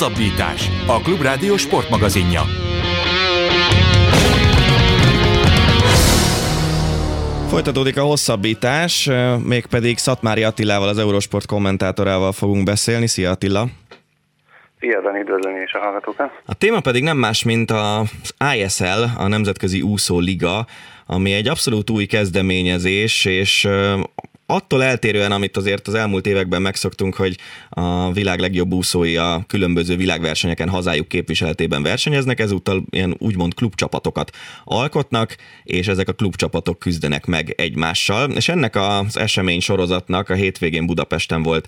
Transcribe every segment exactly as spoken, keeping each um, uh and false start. Hosszabbítás, a Klubrádió sportmagazinja. Folytatódik a hosszabbítás, mégpedig Szatmári Attilával, az Eurosport kommentátorával fogunk beszélni. Szia Attila! Szia, üdvözlöm is a hallgatókat! A téma pedig nem más, mint az I S L, a Nemzetközi Úszó Liga, ami egy abszolút új kezdeményezés, és attól eltérően, amit azért az elmúlt években megszoktunk, hogy a világ legjobb úszói a különböző világversenyeken hazájuk képviseletében versenyeznek, ezúttal ilyen úgymond klubcsapatokat alkotnak, és ezek a klubcsapatok küzdenek meg egymással. És ennek az esemény sorozatnak a hétvégén Budapesten volt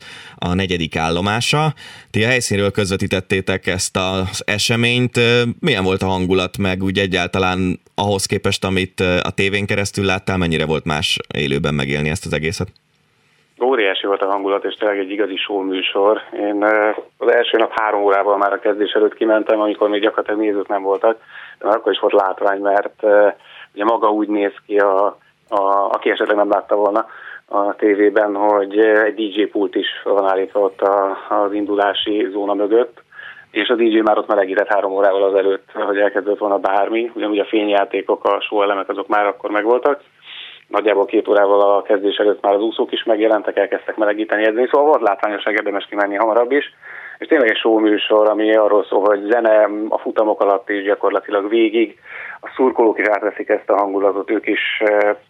a negyedik állomása. Ti a helyszínről közvetítettétek ezt az eseményt. Milyen volt a hangulat, meg úgy egyáltalán ahhoz képest, amit a tévén keresztül láttál, mennyire volt más élőben megélni ezt az egészet? Óriási volt a hangulat, és tényleg egy igazi showműsor. Én az első nap három órával már a kezdés előtt kimentem, amikor még gyakorlatilag nézők nem voltak, de már akkor is volt látvány, mert ugye maga úgy néz ki, a, a, aki esetleg nem látta volna a tévében, hogy egy dé dzsé pult is van állítva ott a, az indulási zóna mögött, és a dé dzsé már ott melegített három órával azelőtt, hogy elkezdődött volna bármi. Ugyanúgy a fényjátékok, a show elemek azok már akkor megvoltak. Nagyjából két órával a kezdés előtt már az úszók is megjelentek, elkezdtek melegíteni, edzeni, szóval volt látványoság, érdemes kimenni hamarabb is. És tényleg egy show műsor, ami arról szól, hogy zene a futamok alatt is gyakorlatilag végig. A szurkolók is átveszik ezt a hangulatot, ők is,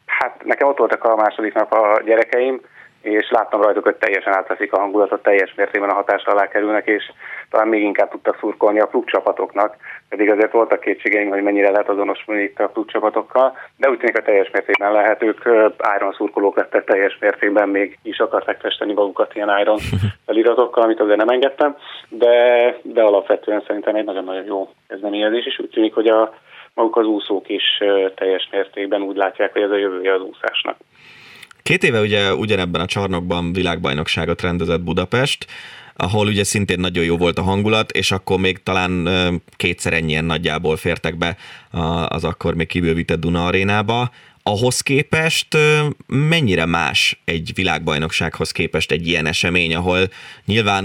hát nekem ott voltak a második nap a gyerekeim, és láttam rajtuk, hogy teljesen átveszik a hangulatot, teljes mértékben a hatás alá kerülnek, és talán még inkább tudtak szurkolni a klubcsapatoknak, pedig azért voltak kétségeink, hogy mennyire lehet azonosulni itt a klubcsapatokkal, de úgy tűnik, a teljes mértékben lehet, ők Iron szurkolók lettek teljes mértékben, még is akarták festeni magukat ilyen Iron feliratokkal, amit azért nem engedtem, de, de alapvetően szerintem egy nagyon-nagyon jó kezdeményezés, és úgy tűnik, hogy a, maguk az úszók is teljes mértékben úgy látják, hogy ez a jövője az úszásnak. Két éve ugye ugyanebben a csarnokban világbajnokságot rendezett Budapest, ahol ugye szintén nagyon jó volt a hangulat, és akkor még talán kétszer ennyien nagyjából fértek be az akkor még kibővített Duna Arénába. Ahhoz képest mennyire más egy világbajnoksághoz képest egy ilyen esemény, ahol nyilván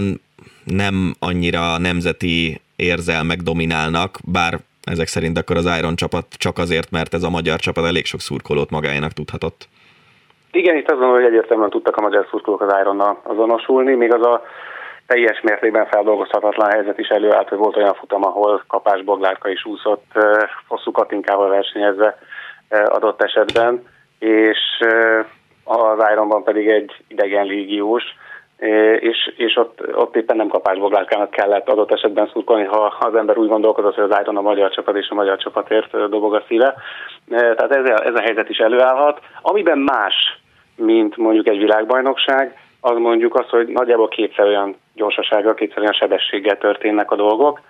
nem annyira nemzeti érzelmek dominálnak, bár ezek szerint akkor az Iron csapat csak azért, mert ez a magyar csapat elég sok szurkolót magáénak tudhatott. Igen, itt azon, hogy egyértelműen tudtak a magyar szurkolók az Ironnal azonosulni, még az a teljes mértékben feldolgozhatatlan helyzet is előállt, hogy volt olyan futam, ahol Kapás Boglárka is úszott, Hosszú Katinkával versenyezve adott esetben, és az Ironban pedig egy idegen légiós, és, és ott, ott éppen nem Kapás Boglárkának kellett adott esetben szurkolni, ha az ember úgy gondolkozott, hogy az Iron a magyar csapat és a magyar csapatért dobog a szíve. Tehát ez a, ez a helyzet is előállhat. Amiben más, mint mondjuk egy világbajnokság, az mondjuk az, hogy nagyjából kétszer olyan gyorsasággal, kétszer olyan sebességgel történnek a dolgok.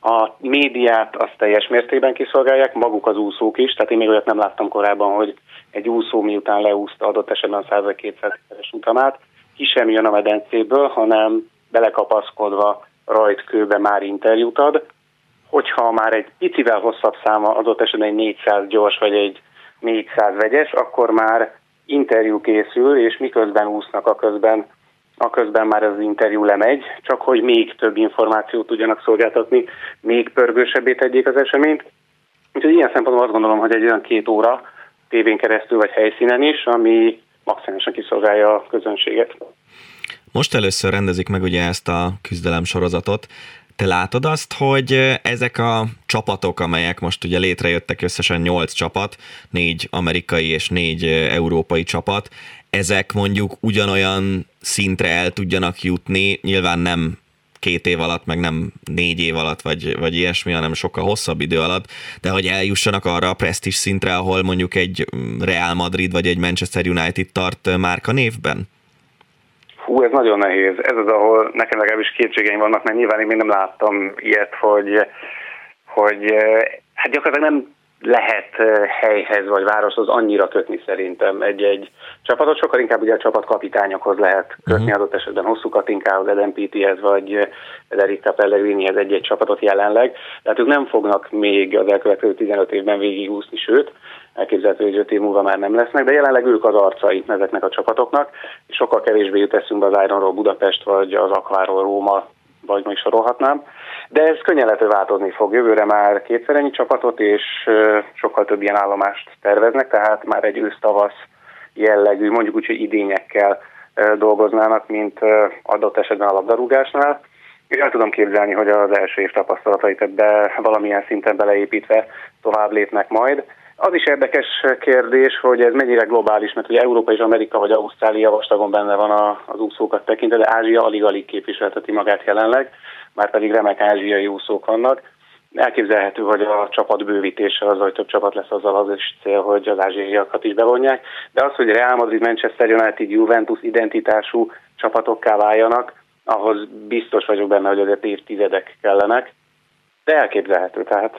A médiát azt teljes mértékben kiszolgálják, maguk az úszók is, tehát én még olyat nem láttam korábban, hogy egy úszó miután leúszta adott esetben száz-kétszáz méteres utamát, ki sem jön a medencéből, hanem belekapaszkodva rajtkőbe már interjút ad. Hogyha már egy picivel hosszabb száma, adott esetben egy négyszáz gyors vagy egy négyszáz vegyes, akkor már interjú készül, és miközben úsznak a közben, a közben már az interjú lemegy, csak hogy még több információt tudjanak szolgáltatni, még pörgősebbé tegyék az eseményt. Úgyhogy ilyen szempontból azt gondolom, hogy egy olyan két óra tévén keresztül vagy helyszínen is, ami maximálisan kiszolgálja a közönséget. Most először rendezik meg ugye ezt a küzdelem sorozatot. Te látod azt, hogy ezek a csapatok, amelyek most ugye létrejöttek, összesen nyolc csapat, négy amerikai és négy európai csapat, ezek mondjuk ugyanolyan szintre el tudjanak jutni, nyilván nem két év alatt, meg nem négy év alatt, vagy, vagy ilyesmi, hanem sokkal hosszabb idő alatt, de hogy eljussanak arra a presztízs szintre, ahol mondjuk egy Real Madrid vagy egy Manchester United tart márka névben? Hú, ez nagyon nehéz. Ez az, ahol nekem legalábbis kétségeim vannak, mert nyilván én még nem láttam ilyet, hogy, hogy hát gyakorlatilag nem lehet helyhez vagy városhoz annyira kötni szerintem egy-egy csapatot. Sokkal inkább ugye a csapatkapitányokhoz lehet kötni, uh-huh. adott esetben Hosszú Katinkához, Eden Pé Té-hez vagy Erika Pellegrini-hez egy-egy csapatot jelenleg. Tehát ők nem fognak még az elkövetkező tizenöt évben végigúszni, sőt, elképzelhető, hogy öt év múlva már nem lesznek, de jelenleg ők az arcai ezeknek a csapatoknak, és sokkal kevésbé jut eszünk be az Ironról Budapest, vagy az Aquáról Róma vagy még sorolhatnám, de ez könnyen lehet, hogy változni fog. Jövőre már kétszer ennyi csapatot, és sokkal több ilyen állomást terveznek, tehát már egy ősz-tavasz jellegű, mondjuk úgy, hogy idényekkel dolgoznának, mint adott esetben a labdarúgásnál. Én el tudom képzelni, hogy az első év tapasztalatait ebbe valamilyen szinten beleépítve tovább lépnek majd. Az is érdekes kérdés, hogy ez mennyire globális, mert ugye Európa és Amerika vagy Ausztrália vastagon benne van az úszókat tekintve, de Ázsia alig-alig képviselteti magát jelenleg, már pedig remek ázsiai úszók vannak. Elképzelhető, hogy a csapat bővítése az, hogy több csapat lesz, azzal az is cél, hogy az ázsiaiakat is bevonják, de az, hogy Real Madrid, Manchester United, Juventus identitású csapatokká váljanak, ahhoz biztos vagyok benne, hogy azért évtizedek kellenek, de elképzelhető. Tehát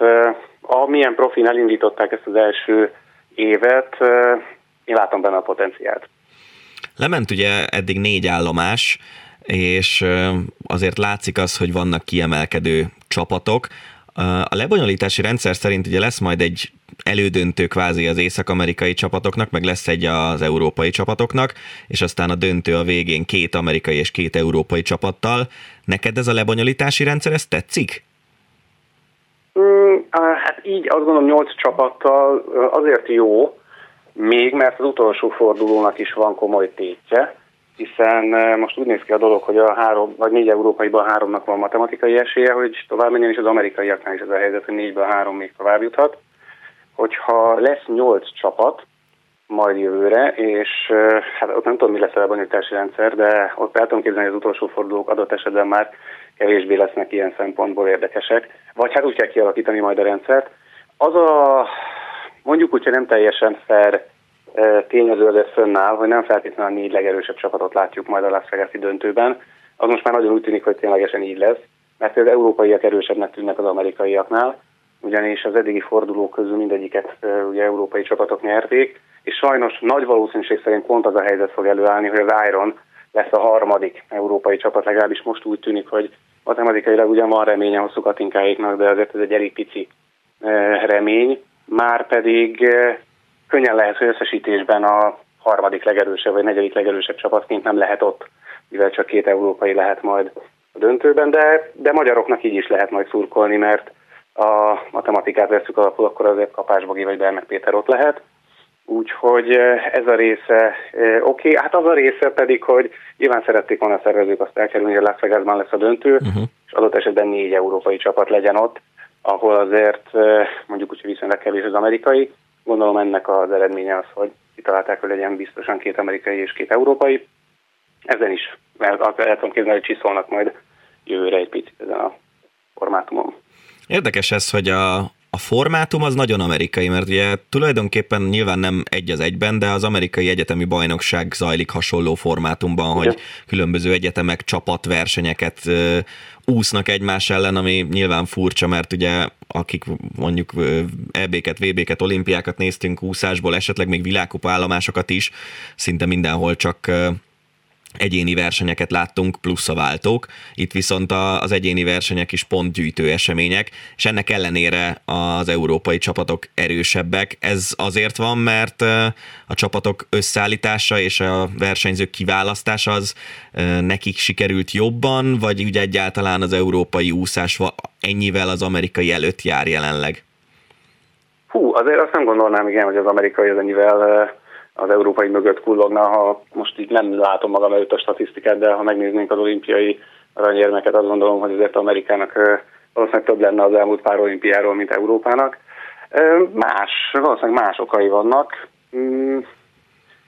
amilyen profin elindították ezt az első évet, én látom benne a potenciált. Lement ugye eddig négy állomás, és azért látszik az, hogy vannak kiemelkedő csapatok. A lebonyolítási rendszer szerint ugye lesz majd egy elődöntő kvázi az észak-amerikai csapatoknak, meg lesz egy az európai csapatoknak, és aztán a döntő a végén két amerikai és két európai csapattal. Neked ez a lebonyolítási rendszer, ez tetszik? Mm, hát így azt gondolom nyolc csapattal azért jó, még mert az utolsó fordulónak is van komoly tétje, hiszen most úgy néz ki a dolog, hogy a három, vagy négy európaiban a háromnak van matematikai esélye, hogy tovább menjen, és az amerikaiaknál is ez a helyzet, hogy négyből a három még tovább juthat. Hogyha lesz nyolc csapat majd jövőre, és hát ott nem tudom, mi lesz a lebonyolítási rendszer, de ott el tudom képzelni, hogy az utolsó fordulók adott esetben már kevésbé lesznek ilyen szempontból érdekesek, vagy hát úgy kell kialakítani majd a rendszert. Az a, mondjuk úgy, hogy nem teljesen fair tényező azért fönnáll, hogy nem feltétlenül a négy legerősebb csapatot látjuk majd a Las Vegas-i döntőben. Az most már nagyon úgy tűnik, hogy ténylegesen így lesz, mert az európaiak erősebbnek tűnnek az amerikaiaknál, ugyanis az eddigi fordulók közül mindegyiket ugye európai csapatok nyerték, és sajnos nagy valószínűség szerint pont az a helyzet fog előállni, hogy az Iron lesz a harmadik európai csapat, legalábbis most úgy tűnik, hogy matematikailag ugyan van reménye Hosszú Katinkáiknak, de azért ez egy elég pici remény, már pedig könnyen lehet, hogy összesítésben a harmadik legerősebb vagy negyedik legerősebb csapatként nem lehet ott, mivel csak két európai lehet majd a döntőben, de, de magyaroknak így is lehet majd szurkolni, mert a matematikát veszük alapul, akkor azért Kapás Bogi vagy Bermek Péter ott lehet. Úgyhogy ez a része oké. Okay. Hát az a része pedig, hogy nyilván szerették volna a szervezők azt elkerülni, hogy a Las Vegasban lesz a döntő, uh-huh. és adott esetben négy európai csapat legyen ott, ahol azért mondjuk úgy, hogy viszonylag kevés az amerikai. Gondolom ennek az eredménye az, hogy kitalálták, hogy legyen biztosan két amerikai és két európai. Ezen is, mert el tudom képzelni, hogy csiszolnak majd jövőre egy picit ezen a formátumon. Érdekes ez, hogy a, a formátum az nagyon amerikai, mert ugye tulajdonképpen nyilván nem egy az egyben, de az amerikai egyetemi bajnokság zajlik hasonló formátumban, ugye, hogy különböző egyetemek csapatversenyeket ö, úsznak egymás ellen, ami nyilván furcsa, mert ugye akik mondjuk é bé-ket, vé bé-ket, olimpiákat néztünk úszásból, esetleg még világkupa állomásokat is, szinte mindenhol csak ö, egyéni versenyeket láttunk, plusz a váltók. Itt viszont az egyéni versenyek is pont gyűjtő események, és ennek ellenére az európai csapatok erősebbek. Ez azért van, mert a csapatok összeállítása és a versenyzők kiválasztása az nekik sikerült jobban, vagy ugye egyáltalán az európai úszás ennyivel az amerikai előtt jár jelenleg? Hú, azért azt nem gondolnám, igen, hogy az amerikai az ennyivel az európai mögött kullogna, ha most így nem látom magam előtt a statisztikát, de ha megnéznénk az olimpiai aranyérmeket, azt gondolom, hogy azért Amerikának valószínűleg több lenne az elmúlt pár olimpiáról, mint Európának. Más, valószínűleg más okai vannak.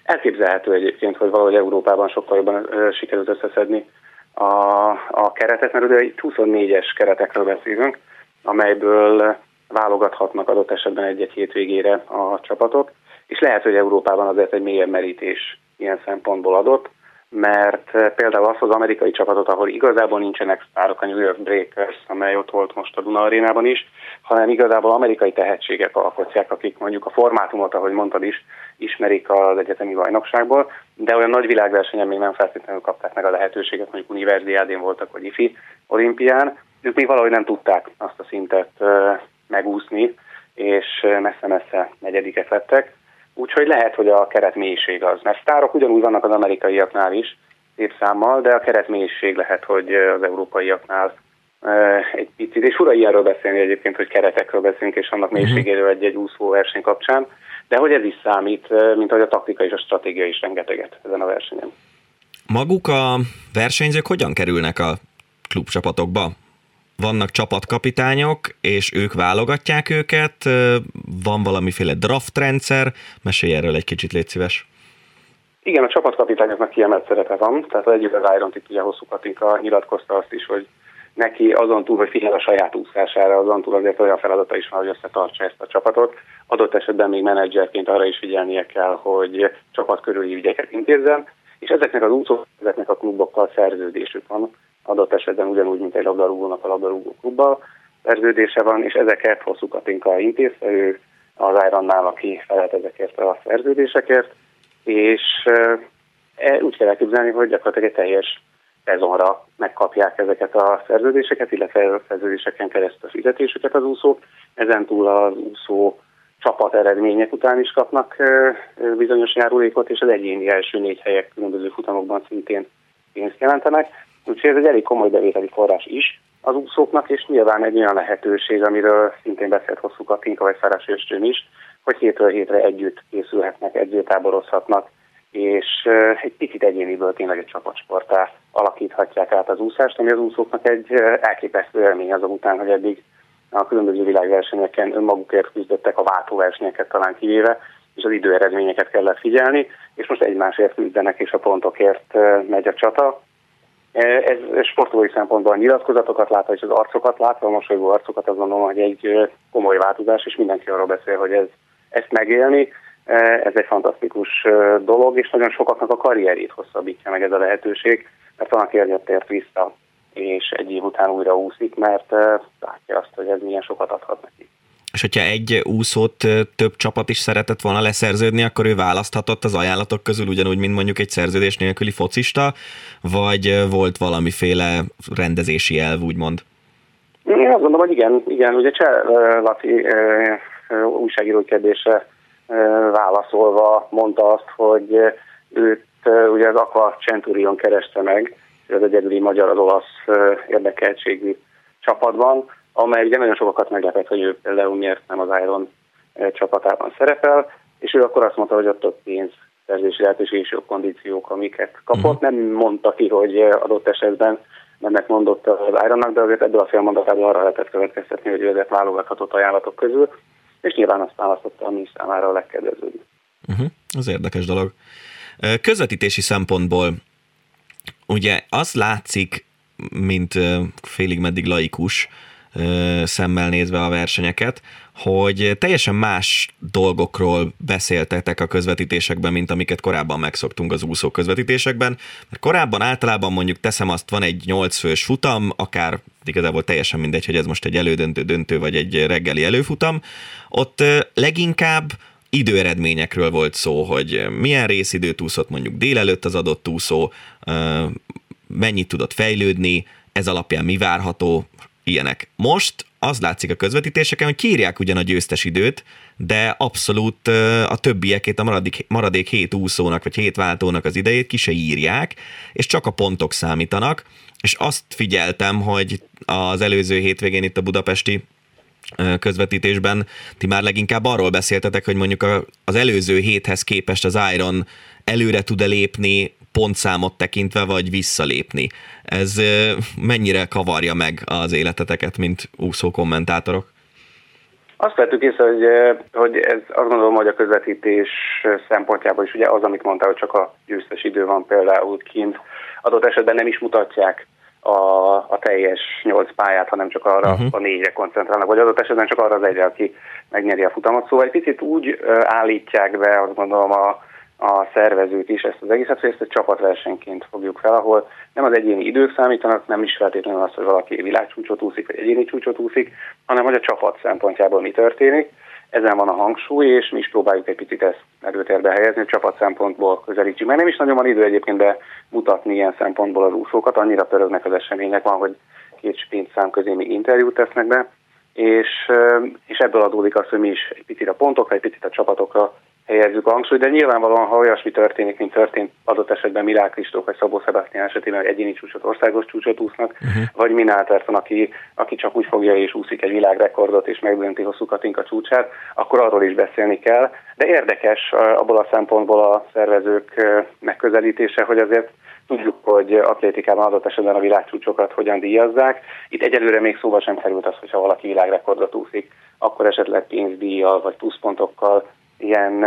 Elképzelhető egyébként, hogy valahogy Európában sokkal jobban sikerült összeszedni a, a keretet, mert ugye huszonnégyes keretekről beszélünk, amelyből válogathatnak adott esetben egy-egy hétvégére a csapatok. És lehet, hogy Európában azért egy mélyebb merítés ilyen szempontból adott, mert például az az amerikai csapatot, ahol igazából nincsenek sztárok, a New York Breakers, amely ott volt most a Duna Arénában is, hanem igazából amerikai tehetségek alkotják, akik mondjuk a formátumot, ahogy mondtad is, ismerik az egyetemi bajnokságból, de olyan nagy világversenyen még nem feltétlenül kapták meg a lehetőséget, mondjuk universiádén voltak, vagy ifi olimpián, ők még valahogy nem tudták azt a szintet megúszni, és messze-messze negyedikek lettek. Úgyhogy lehet, hogy a keret mélység az, mert sztárok ugyanúgy vannak az amerikaiaknál is, szépszámmal, de a keretmélység lehet, hogy az európaiaknál egy picit, és fura ilyenről beszélni egyébként, hogy keretekről beszélünk, és annak mélységéről egy-egy úszóverseny kapcsán, de hogy ez is számít, mint ahogy a taktika és a stratégia is rengeteget ezen a versenyen. Maguk a versenyzők hogyan kerülnek a klubcsapatokba? Vannak csapatkapitányok, és ők válogatják őket, van valamiféle draftrendszer, mesélj erről egy kicsit, légy szíves. Igen, a csapatkapitányoknak kiemelt szerepe van, tehát az egyik az Iront, itt ugye Hosszú Katinka nyilatkozta azt is, hogy neki azon túl, hogy figyel a saját úszására, azon túl azért olyan feladata is van, hogy összetartsa ezt a csapatot. Adott esetben még menedzserként arra is figyelnie kell, hogy csapat körüli ügyeket intézzen, és ezeknek az úszók, ezeknek a klubokkal szerződésük van, adott esetben ugyanúgy, mint egy labdarúgónak a labdarúgó klubbal szerződése van, és ezeket Hosszú Katinka intézte, ő az Ironnál, aki felelt ezekért a szerződésekért, és e, úgy kell elképzelni, hogy gyakorlatilag egy teljes szezonra megkapják ezeket a szerződéseket, illetve a szerződéseken keresztül a fizetésüket az úszók, ezentúl az úszó csapat eredmények után is kapnak bizonyos járulékot, és az egyéni első négy helyek különböző futamokban szintén pénzt jelentenek. Úgyhogy ez egy elég komoly bevételi forrás is az úszóknak, és nyilván egy olyan lehetőség, amiről szintén beszélt Hosszú Katinka vagy Száraz Őstőn is, hogy hétről hétre együtt készülhetnek, edzőtáborozhatnak, és egy picit egyéniből tényleg egy csapatsportá alakíthatják át az úszást, ami az úszóknak egy elképesztő élmény azok után, hogy eddig a különböző világversenyeken önmagukért küzdöttek, a váltóversenyeket talán kivéve, és az időeredményeket kellett figyelni, és most egymásért küzdenek, és a pontokért megy a csata. Ez sportolói szempontból nyilatkozatokat látva, és az arcokat látva, a mosolygó arcokat, azt gondolom, hogy egy komoly változás, és mindenki arról beszél, hogy ez, ezt megélni. Ez egy fantasztikus dolog, és nagyon sokaknak a karrierét hosszabbítja meg ez a lehetőség, mert van, aki azért tért vissza, és egy év után újra úszik, mert látja azt, hogy ez milyen sokat adhat neki. És hogyha egy úszót több csapat is szeretett volna leszerződni, akkor ő választhatott az ajánlatok közül, ugyanúgy, mint mondjuk egy szerződés nélküli focista, vagy volt valamiféle rendezési elv, úgymond? Én azt gondolom, hogy igen, igen, ugye Cseh Laci újságírói kérdésre válaszolva mondta azt, hogy őt ugye az Aqua Centurion kereste meg, az egyedüli magyar az olasz érdekeltségű csapatban, amely ugye nagyon sokakat meglepett, hogy ő például miért nem az Iron csapatában szerepel, és ő akkor azt mondta, hogy a több pénz, szerzési lehetőség és jobb kondíciók, amiket kapott. Nem mondta ki, hogy adott esetben nemet mondott az Ironnak, de azért ebből a félmondatából arra lehetett következtetni, hogy ő ezért válogathatott ajánlatok közül, és nyilván azt választotta, ami számára a legkedvezőbb. Uh-huh, az érdekes dolog. Közvetítési szempontból ugye az látszik, mint félig meddig laikus szemmel nézve a versenyeket, hogy teljesen más dolgokról beszéltetek a közvetítésekben, mint amiket korábban megszoktunk az úszó közvetítésekben. Mert korábban általában mondjuk teszem azt, van egy nyolc fős futam, akár igazából teljesen mindegy, hogy ez most egy elődöntő döntő, vagy egy reggeli előfutam. Ott leginkább időeredményekről volt szó, hogy milyen részidőt úszott mondjuk délelőtt az adott úszó, mennyit tudott fejlődni, ez alapján mi várható, ilyenek. Most az látszik a közvetítéseken, hogy kiírják ugyan a győztes időt, de abszolút a többiekét, a maradék, maradék hét úszónak, vagy hét váltónak az idejét ki se írják, és csak a pontok számítanak, és azt figyeltem, hogy az előző hétvégén itt a budapesti közvetítésben ti már leginkább arról beszéltetek, hogy mondjuk az előző héthez képest az Iron előre tud-e lépni, pontszámot tekintve, vagy visszalépni. Ez mennyire kavarja meg az életeteket, mint úszó kommentátorok? Azt vettük észre, hogy, hogy ez, azt gondolom, hogy a közvetítés szempontjából is ugye az, amit mondtál, hogy csak a győztes idő van például kint. Adott esetben nem is mutatják a, a teljes nyolc pályát, hanem csak arra uh-huh. a négyre koncentrálnak, vagy adott esetben csak arra az egyre, aki megnyeri a futamot. Szóval egy picit úgy állítják be, azt gondolom, a a szervezőt is ezt az egészet, hogy ezt egy csapatversenyként fogjuk fel, ahol nem az egyéni idők számítanak, nem is feltétlenül az, hogy valaki világcsúcsot úszik, vagy egyéni csúcsot úszik, hanem hogy a csapat szempontjából mi történik. Ezen van a hangsúly, és mi is próbáljuk egy picit ezt előtérbe helyezni, hogy csapat szempontból közelítsük. Mert nem is nagyon van idő egyébként bemutatni ilyen szempontból az úszókat, annyira pörögnek az események, van, hogy két pénzszám közé még interjút tesznek be, és, és ebből adódik az, hogy mi is egy picit a pontokra, egy picit a csapatokra helyezzük a hangsúlyt, de nyilvánvalóan, ha olyasmi történik, mint történt adott esetben Milák Kristóf vagy Szabó Szebasztián esetében, hogy egyéni csúcsot, országos csúcsot úsznak, uh-huh. vagy Minálterton, aki, aki csak úgy fogja és úszik egy világrekordot, és megdönti Hosszú Katinka csúcsát, akkor arról is beszélni kell. De érdekes abból a szempontból a szervezők megközelítése, hogy azért tudjuk, hogy atlétikában adott esetben a világcsúcsokat hogyan díjazzák. Itt egyelőre még szóba sem került az, hogyha valaki világrekordot úszik, akkor esetleg pénzdíjjal vagy pluszpontokkal ilyen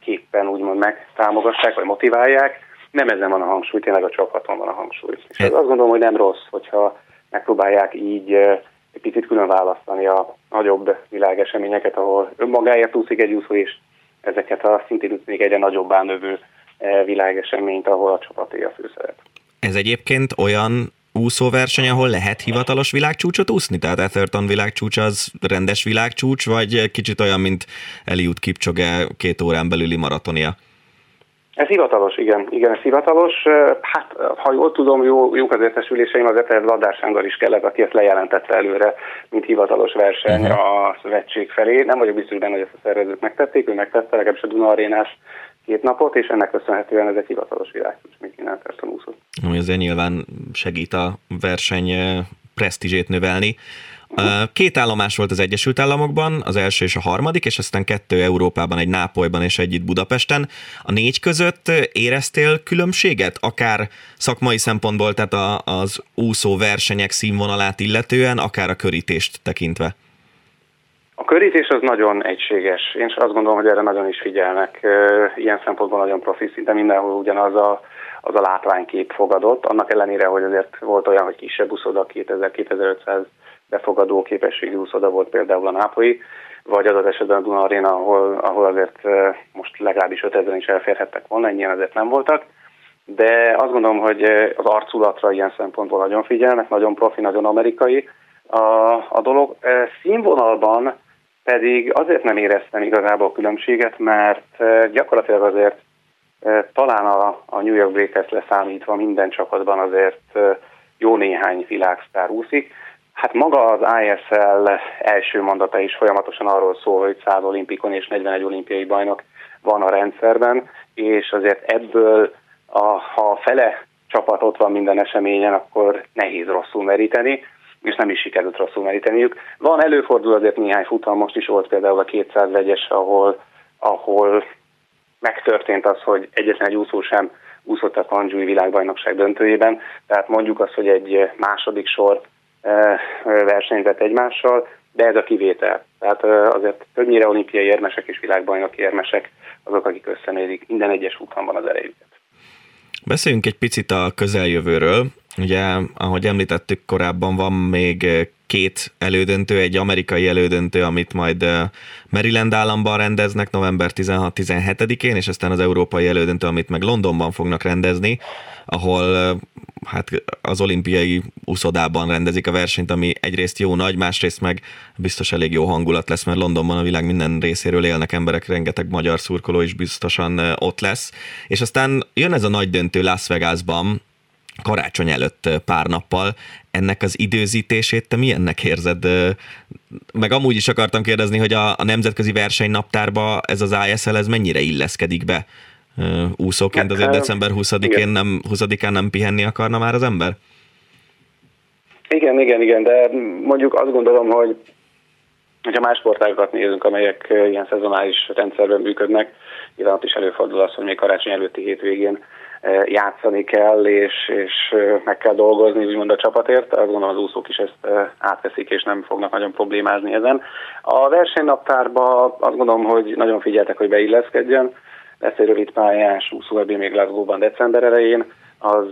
képpen úgymond megtámogassák, vagy motiválják. Nem ezen van a hangsúly, tényleg a csapaton van a hangsúly. És azt gondolom, hogy nem rossz, hogyha megpróbálják így egy picit külön választani a nagyobb világeseményeket, ahol önmagáért úszik egy úszó, és ezeket a szintén még egyre nagyobbá növő világeseményt, ahol a csapaté a főszerep. Ez egyébként olyan úszóverseny, ahol lehet hivatalos világcsúcsot úszni? Tehát Atherton világcsúcs az rendes világcsúcs, vagy kicsit olyan, mint Eliud Kipchoge két órán belüli maratonia? Ez hivatalos, igen. Igen, ez hivatalos. Hát, ha jól tudom, jó, jók az értesüléseim, az Etered Ladár Sándor is kellett, aki ezt lejelentette előre, mint hivatalos verseny uh-huh. a szövetség felé. Nem vagyok biztos benne, hogy ezt a szervezők megtették, ő megtette, legalábbis a Duna Arénás két napot, és ennek köszönhetően ez egy hivatalos világcsúcs, mint Minálterton úszó. Ami azért nyilván segít a verseny presztízsét növelni. Két állomás volt az Egyesült Államokban, az első és a harmadik, és aztán kettő Európában, egy Nápolyban és egy itt Budapesten. A négy között éreztél különbséget? Akár szakmai szempontból, tehát az úszó versenyek színvonalát illetően, akár a körítést tekintve? A körítés az nagyon egységes. Én is azt gondolom, hogy erre nagyon is figyelnek. Ilyen szempontból nagyon profi, szinte mindenhol ugyanaz a az a látványkép fogadott, annak ellenére, hogy azért volt olyan, hogy kisebb úszoda, kétezer-kétezerötszáz befogadó képességű úszoda volt például a nápolyi, vagy az az esetben a Duna Aréna, ahol, ahol azért most legalábbis ötezeren is elférhettek volna, ennyien azért nem voltak, de azt gondolom, hogy az arculatra ilyen szempontból nagyon figyelnek, nagyon profi, nagyon amerikai a, a dolog. Színvonalban pedig azért nem éreztem igazából különbséget, mert gyakorlatilag azért talán a, a New York Breakers leszámítva minden csapatban azért jó néhány világsztár úszik. Hát maga az i es el első mondata is folyamatosan arról szól, hogy száz olimpikon és negyvenegy olimpiai bajnok van a rendszerben, és azért ebből, a, ha a fele csapat ott van minden eseményen, akkor nehéz rosszul meríteni, és nem is sikerült rosszul meríteniük. Van, előfordul azért néhány futam, most is volt például a kétszáz vegyes, ahol, ahol megtörtént az, hogy egyetlen egy úszó sem úszott a Kandzsúi világbajnokság döntőjében, tehát mondjuk azt, hogy egy második sor versenyzett egymással, de ez a kivétel. Tehát azért többnyire olimpiai érmesek és világbajnoki érmesek azok, akik összemérik minden egyes futamban az erejüket. Beszéljünk egy picit a közeljövőről. Ugye, ahogy említettük korábban, van még két elődöntő, egy amerikai elődöntő, amit majd Maryland államban rendeznek november tizenhat-tizenhetedikén, és aztán az európai elődöntő, amit meg Londonban fognak rendezni, ahol hát az olimpiai úszodában rendezik a versenyt, ami egyrészt jó nagy, másrészt meg biztos elég jó hangulat lesz, mert Londonban a világ minden részéről élnek emberek, rengeteg magyar szurkoló is biztosan ott lesz. És aztán jön ez a nagy döntő Las Vegasban, karácsony előtt pár nappal. Ennek az időzítését te milyennek érzed? Meg amúgy is akartam kérdezni, hogy a, a nemzetközi versenynaptárba ez az i es el, ez mennyire illeszkedik be úszóként? Azért december huszadikán nem, huszadikán nem pihenni akarna már az ember? Igen, igen, igen, de mondjuk azt gondolom, hogy ha más sportágokat nézünk, amelyek ilyen szezonális rendszerben működnek, nyilván ott is előfordul az, hogy még karácsony előtti hétvégén játszani kell, és, és meg kell dolgozni, úgymond a csapatért. Azt gondolom, az úszók is ezt átveszik, és nem fognak nagyon problémázni ezen. A versenynaptárban azt gondolom, hogy nagyon figyeltek, hogy beilleszkedjen. Lesz egy rövid pályás úszó eb még Glasgow-ban december elején. Az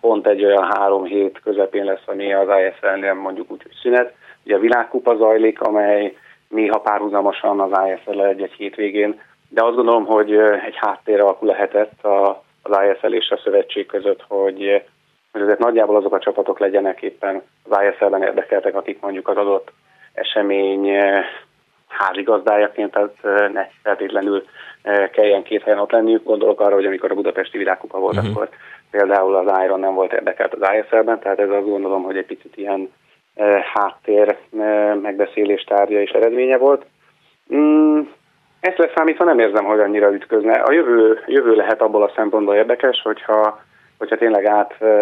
pont egy olyan három hét közepén lesz, ami az i es el-nél mondjuk úgy, hogy szünet. Ugye a világkupa zajlik, amely néha párhuzamosan az i es el-el egy-egy hétvégén, de azt gondolom, hogy egy háttér alakul lehetett a az i es el és a szövetség között, hogy, hogy azért nagyjából azok a csapatok legyenek éppen az i es el-ben érdekeltek, akik mondjuk az adott esemény házigazdájaként, tehát ne feltétlenül kelljen két helyen ott lenniük. Gondolok arra, hogy amikor a budapesti világkupa volt, uh-huh. akkor például az Iron nem volt érdekelt az i es el-ben, tehát ez azt gondolom, hogy egy picit ilyen háttér megbeszélés tárgya és eredménye volt. Mm. Ezt leszámítva nem érzem, hogy annyira ütközne. A jövő, jövő lehet abból a szempontból érdekes, hogyha, hogyha tényleg át e,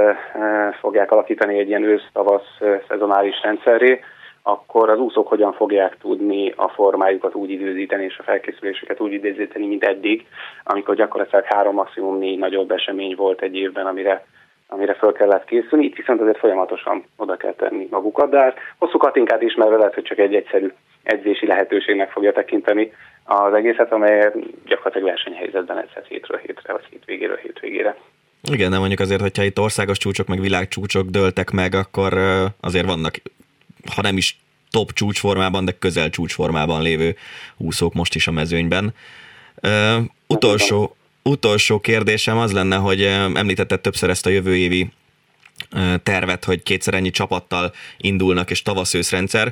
fogják alakítani egy ilyen ősz-tavasz szezonális rendszerré, akkor az úszók hogyan fogják tudni a formájukat úgy időzíteni, és a felkészüléseket úgy időzíteni, mint eddig, amikor gyakorlatilag három, maximum négy nagyobb esemény volt egy évben, amire, amire föl kellett készülni. Itt viszont azért folyamatosan oda kell tenni magukat, de hát Hosszú Katinkát ismerve lehet, hogy csak egy egyszerű edzési lehetőségnek fogja tekinteni az egészet, amely gyakorlatilag versenyhelyzetben edzhet hétről hétre, vagy hétvégéről hétvégére. Igen, de mondjuk azért, hogyha itt országos csúcsok, meg világcsúcsok dőltek meg, akkor azért vannak, ha nem is top csúcsformában, de közel csúcsformában lévő úszók most is a mezőnyben. Uh, utolsó, utolsó kérdésem az lenne, hogy említetted többször ezt a jövő évi tervet, hogy kétszer ennyi csapattal indulnak, és tavasz-ősz rendszer.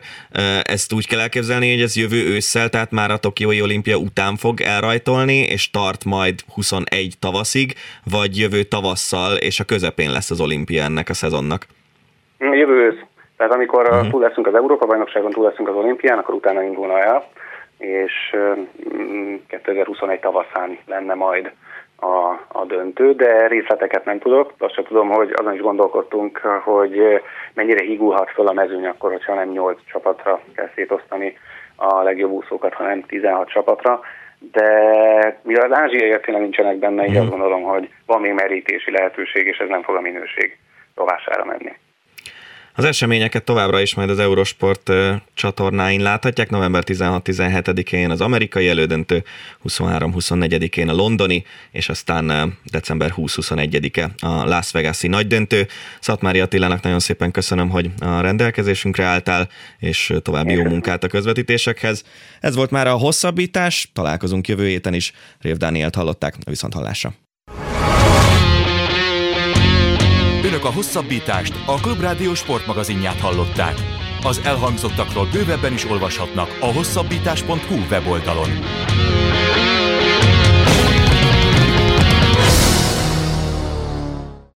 Ezt úgy kell elképzelni, hogy ez jövő ősszel, tehát már a Tokiói olimpia után fog elrajtolni, és tart majd huszonegy tavaszig, vagy jövő tavasszal, és a közepén lesz az olimpia ennek a szezonnak? Jövő ősz. Tehát amikor uh-huh. túl leszünk az Európa-bajnokságon, túl leszünk az olimpián, akkor utána indulna el, és kétezer-huszonegy tavaszán lenne majd A, a döntő, de részleteket nem tudok. Azt csak tudom, hogy azon is gondolkodtunk, hogy mennyire hígulhat fel a mezőny akkor, hogyha nem nyolc csapatra kell szétosztani a legjobb úszókat, hanem tizenhat csapatra. De mivel az ázsiaiak tényleg nincsenek benne, így azt gondolom, hogy van még merítési lehetőség, és ez nem fog a minőség rovására menni. Az eseményeket továbbra is majd az Eurosport csatornáin láthatják. november tizenhat-tizenhetedikén az amerikai elődöntő, huszonhárom-huszonnegyedikén a londoni, és aztán december húsz-huszonegyedike a Las Vegas-i nagydöntő. Szatmári Attilának nagyon szépen köszönöm, hogy a rendelkezésünkre álltál, és további jó munkát a közvetítésekhez. Ez volt már a hosszabbítás, találkozunk jövő héten is. Rév Dánielt hallották, a viszonthallásra. Önök a hosszabbítást, a Klubrádió sportmagazinját hallották. Az elhangzottakról bővebben is olvashatnak a hosszabbítás pont hú weboldalon.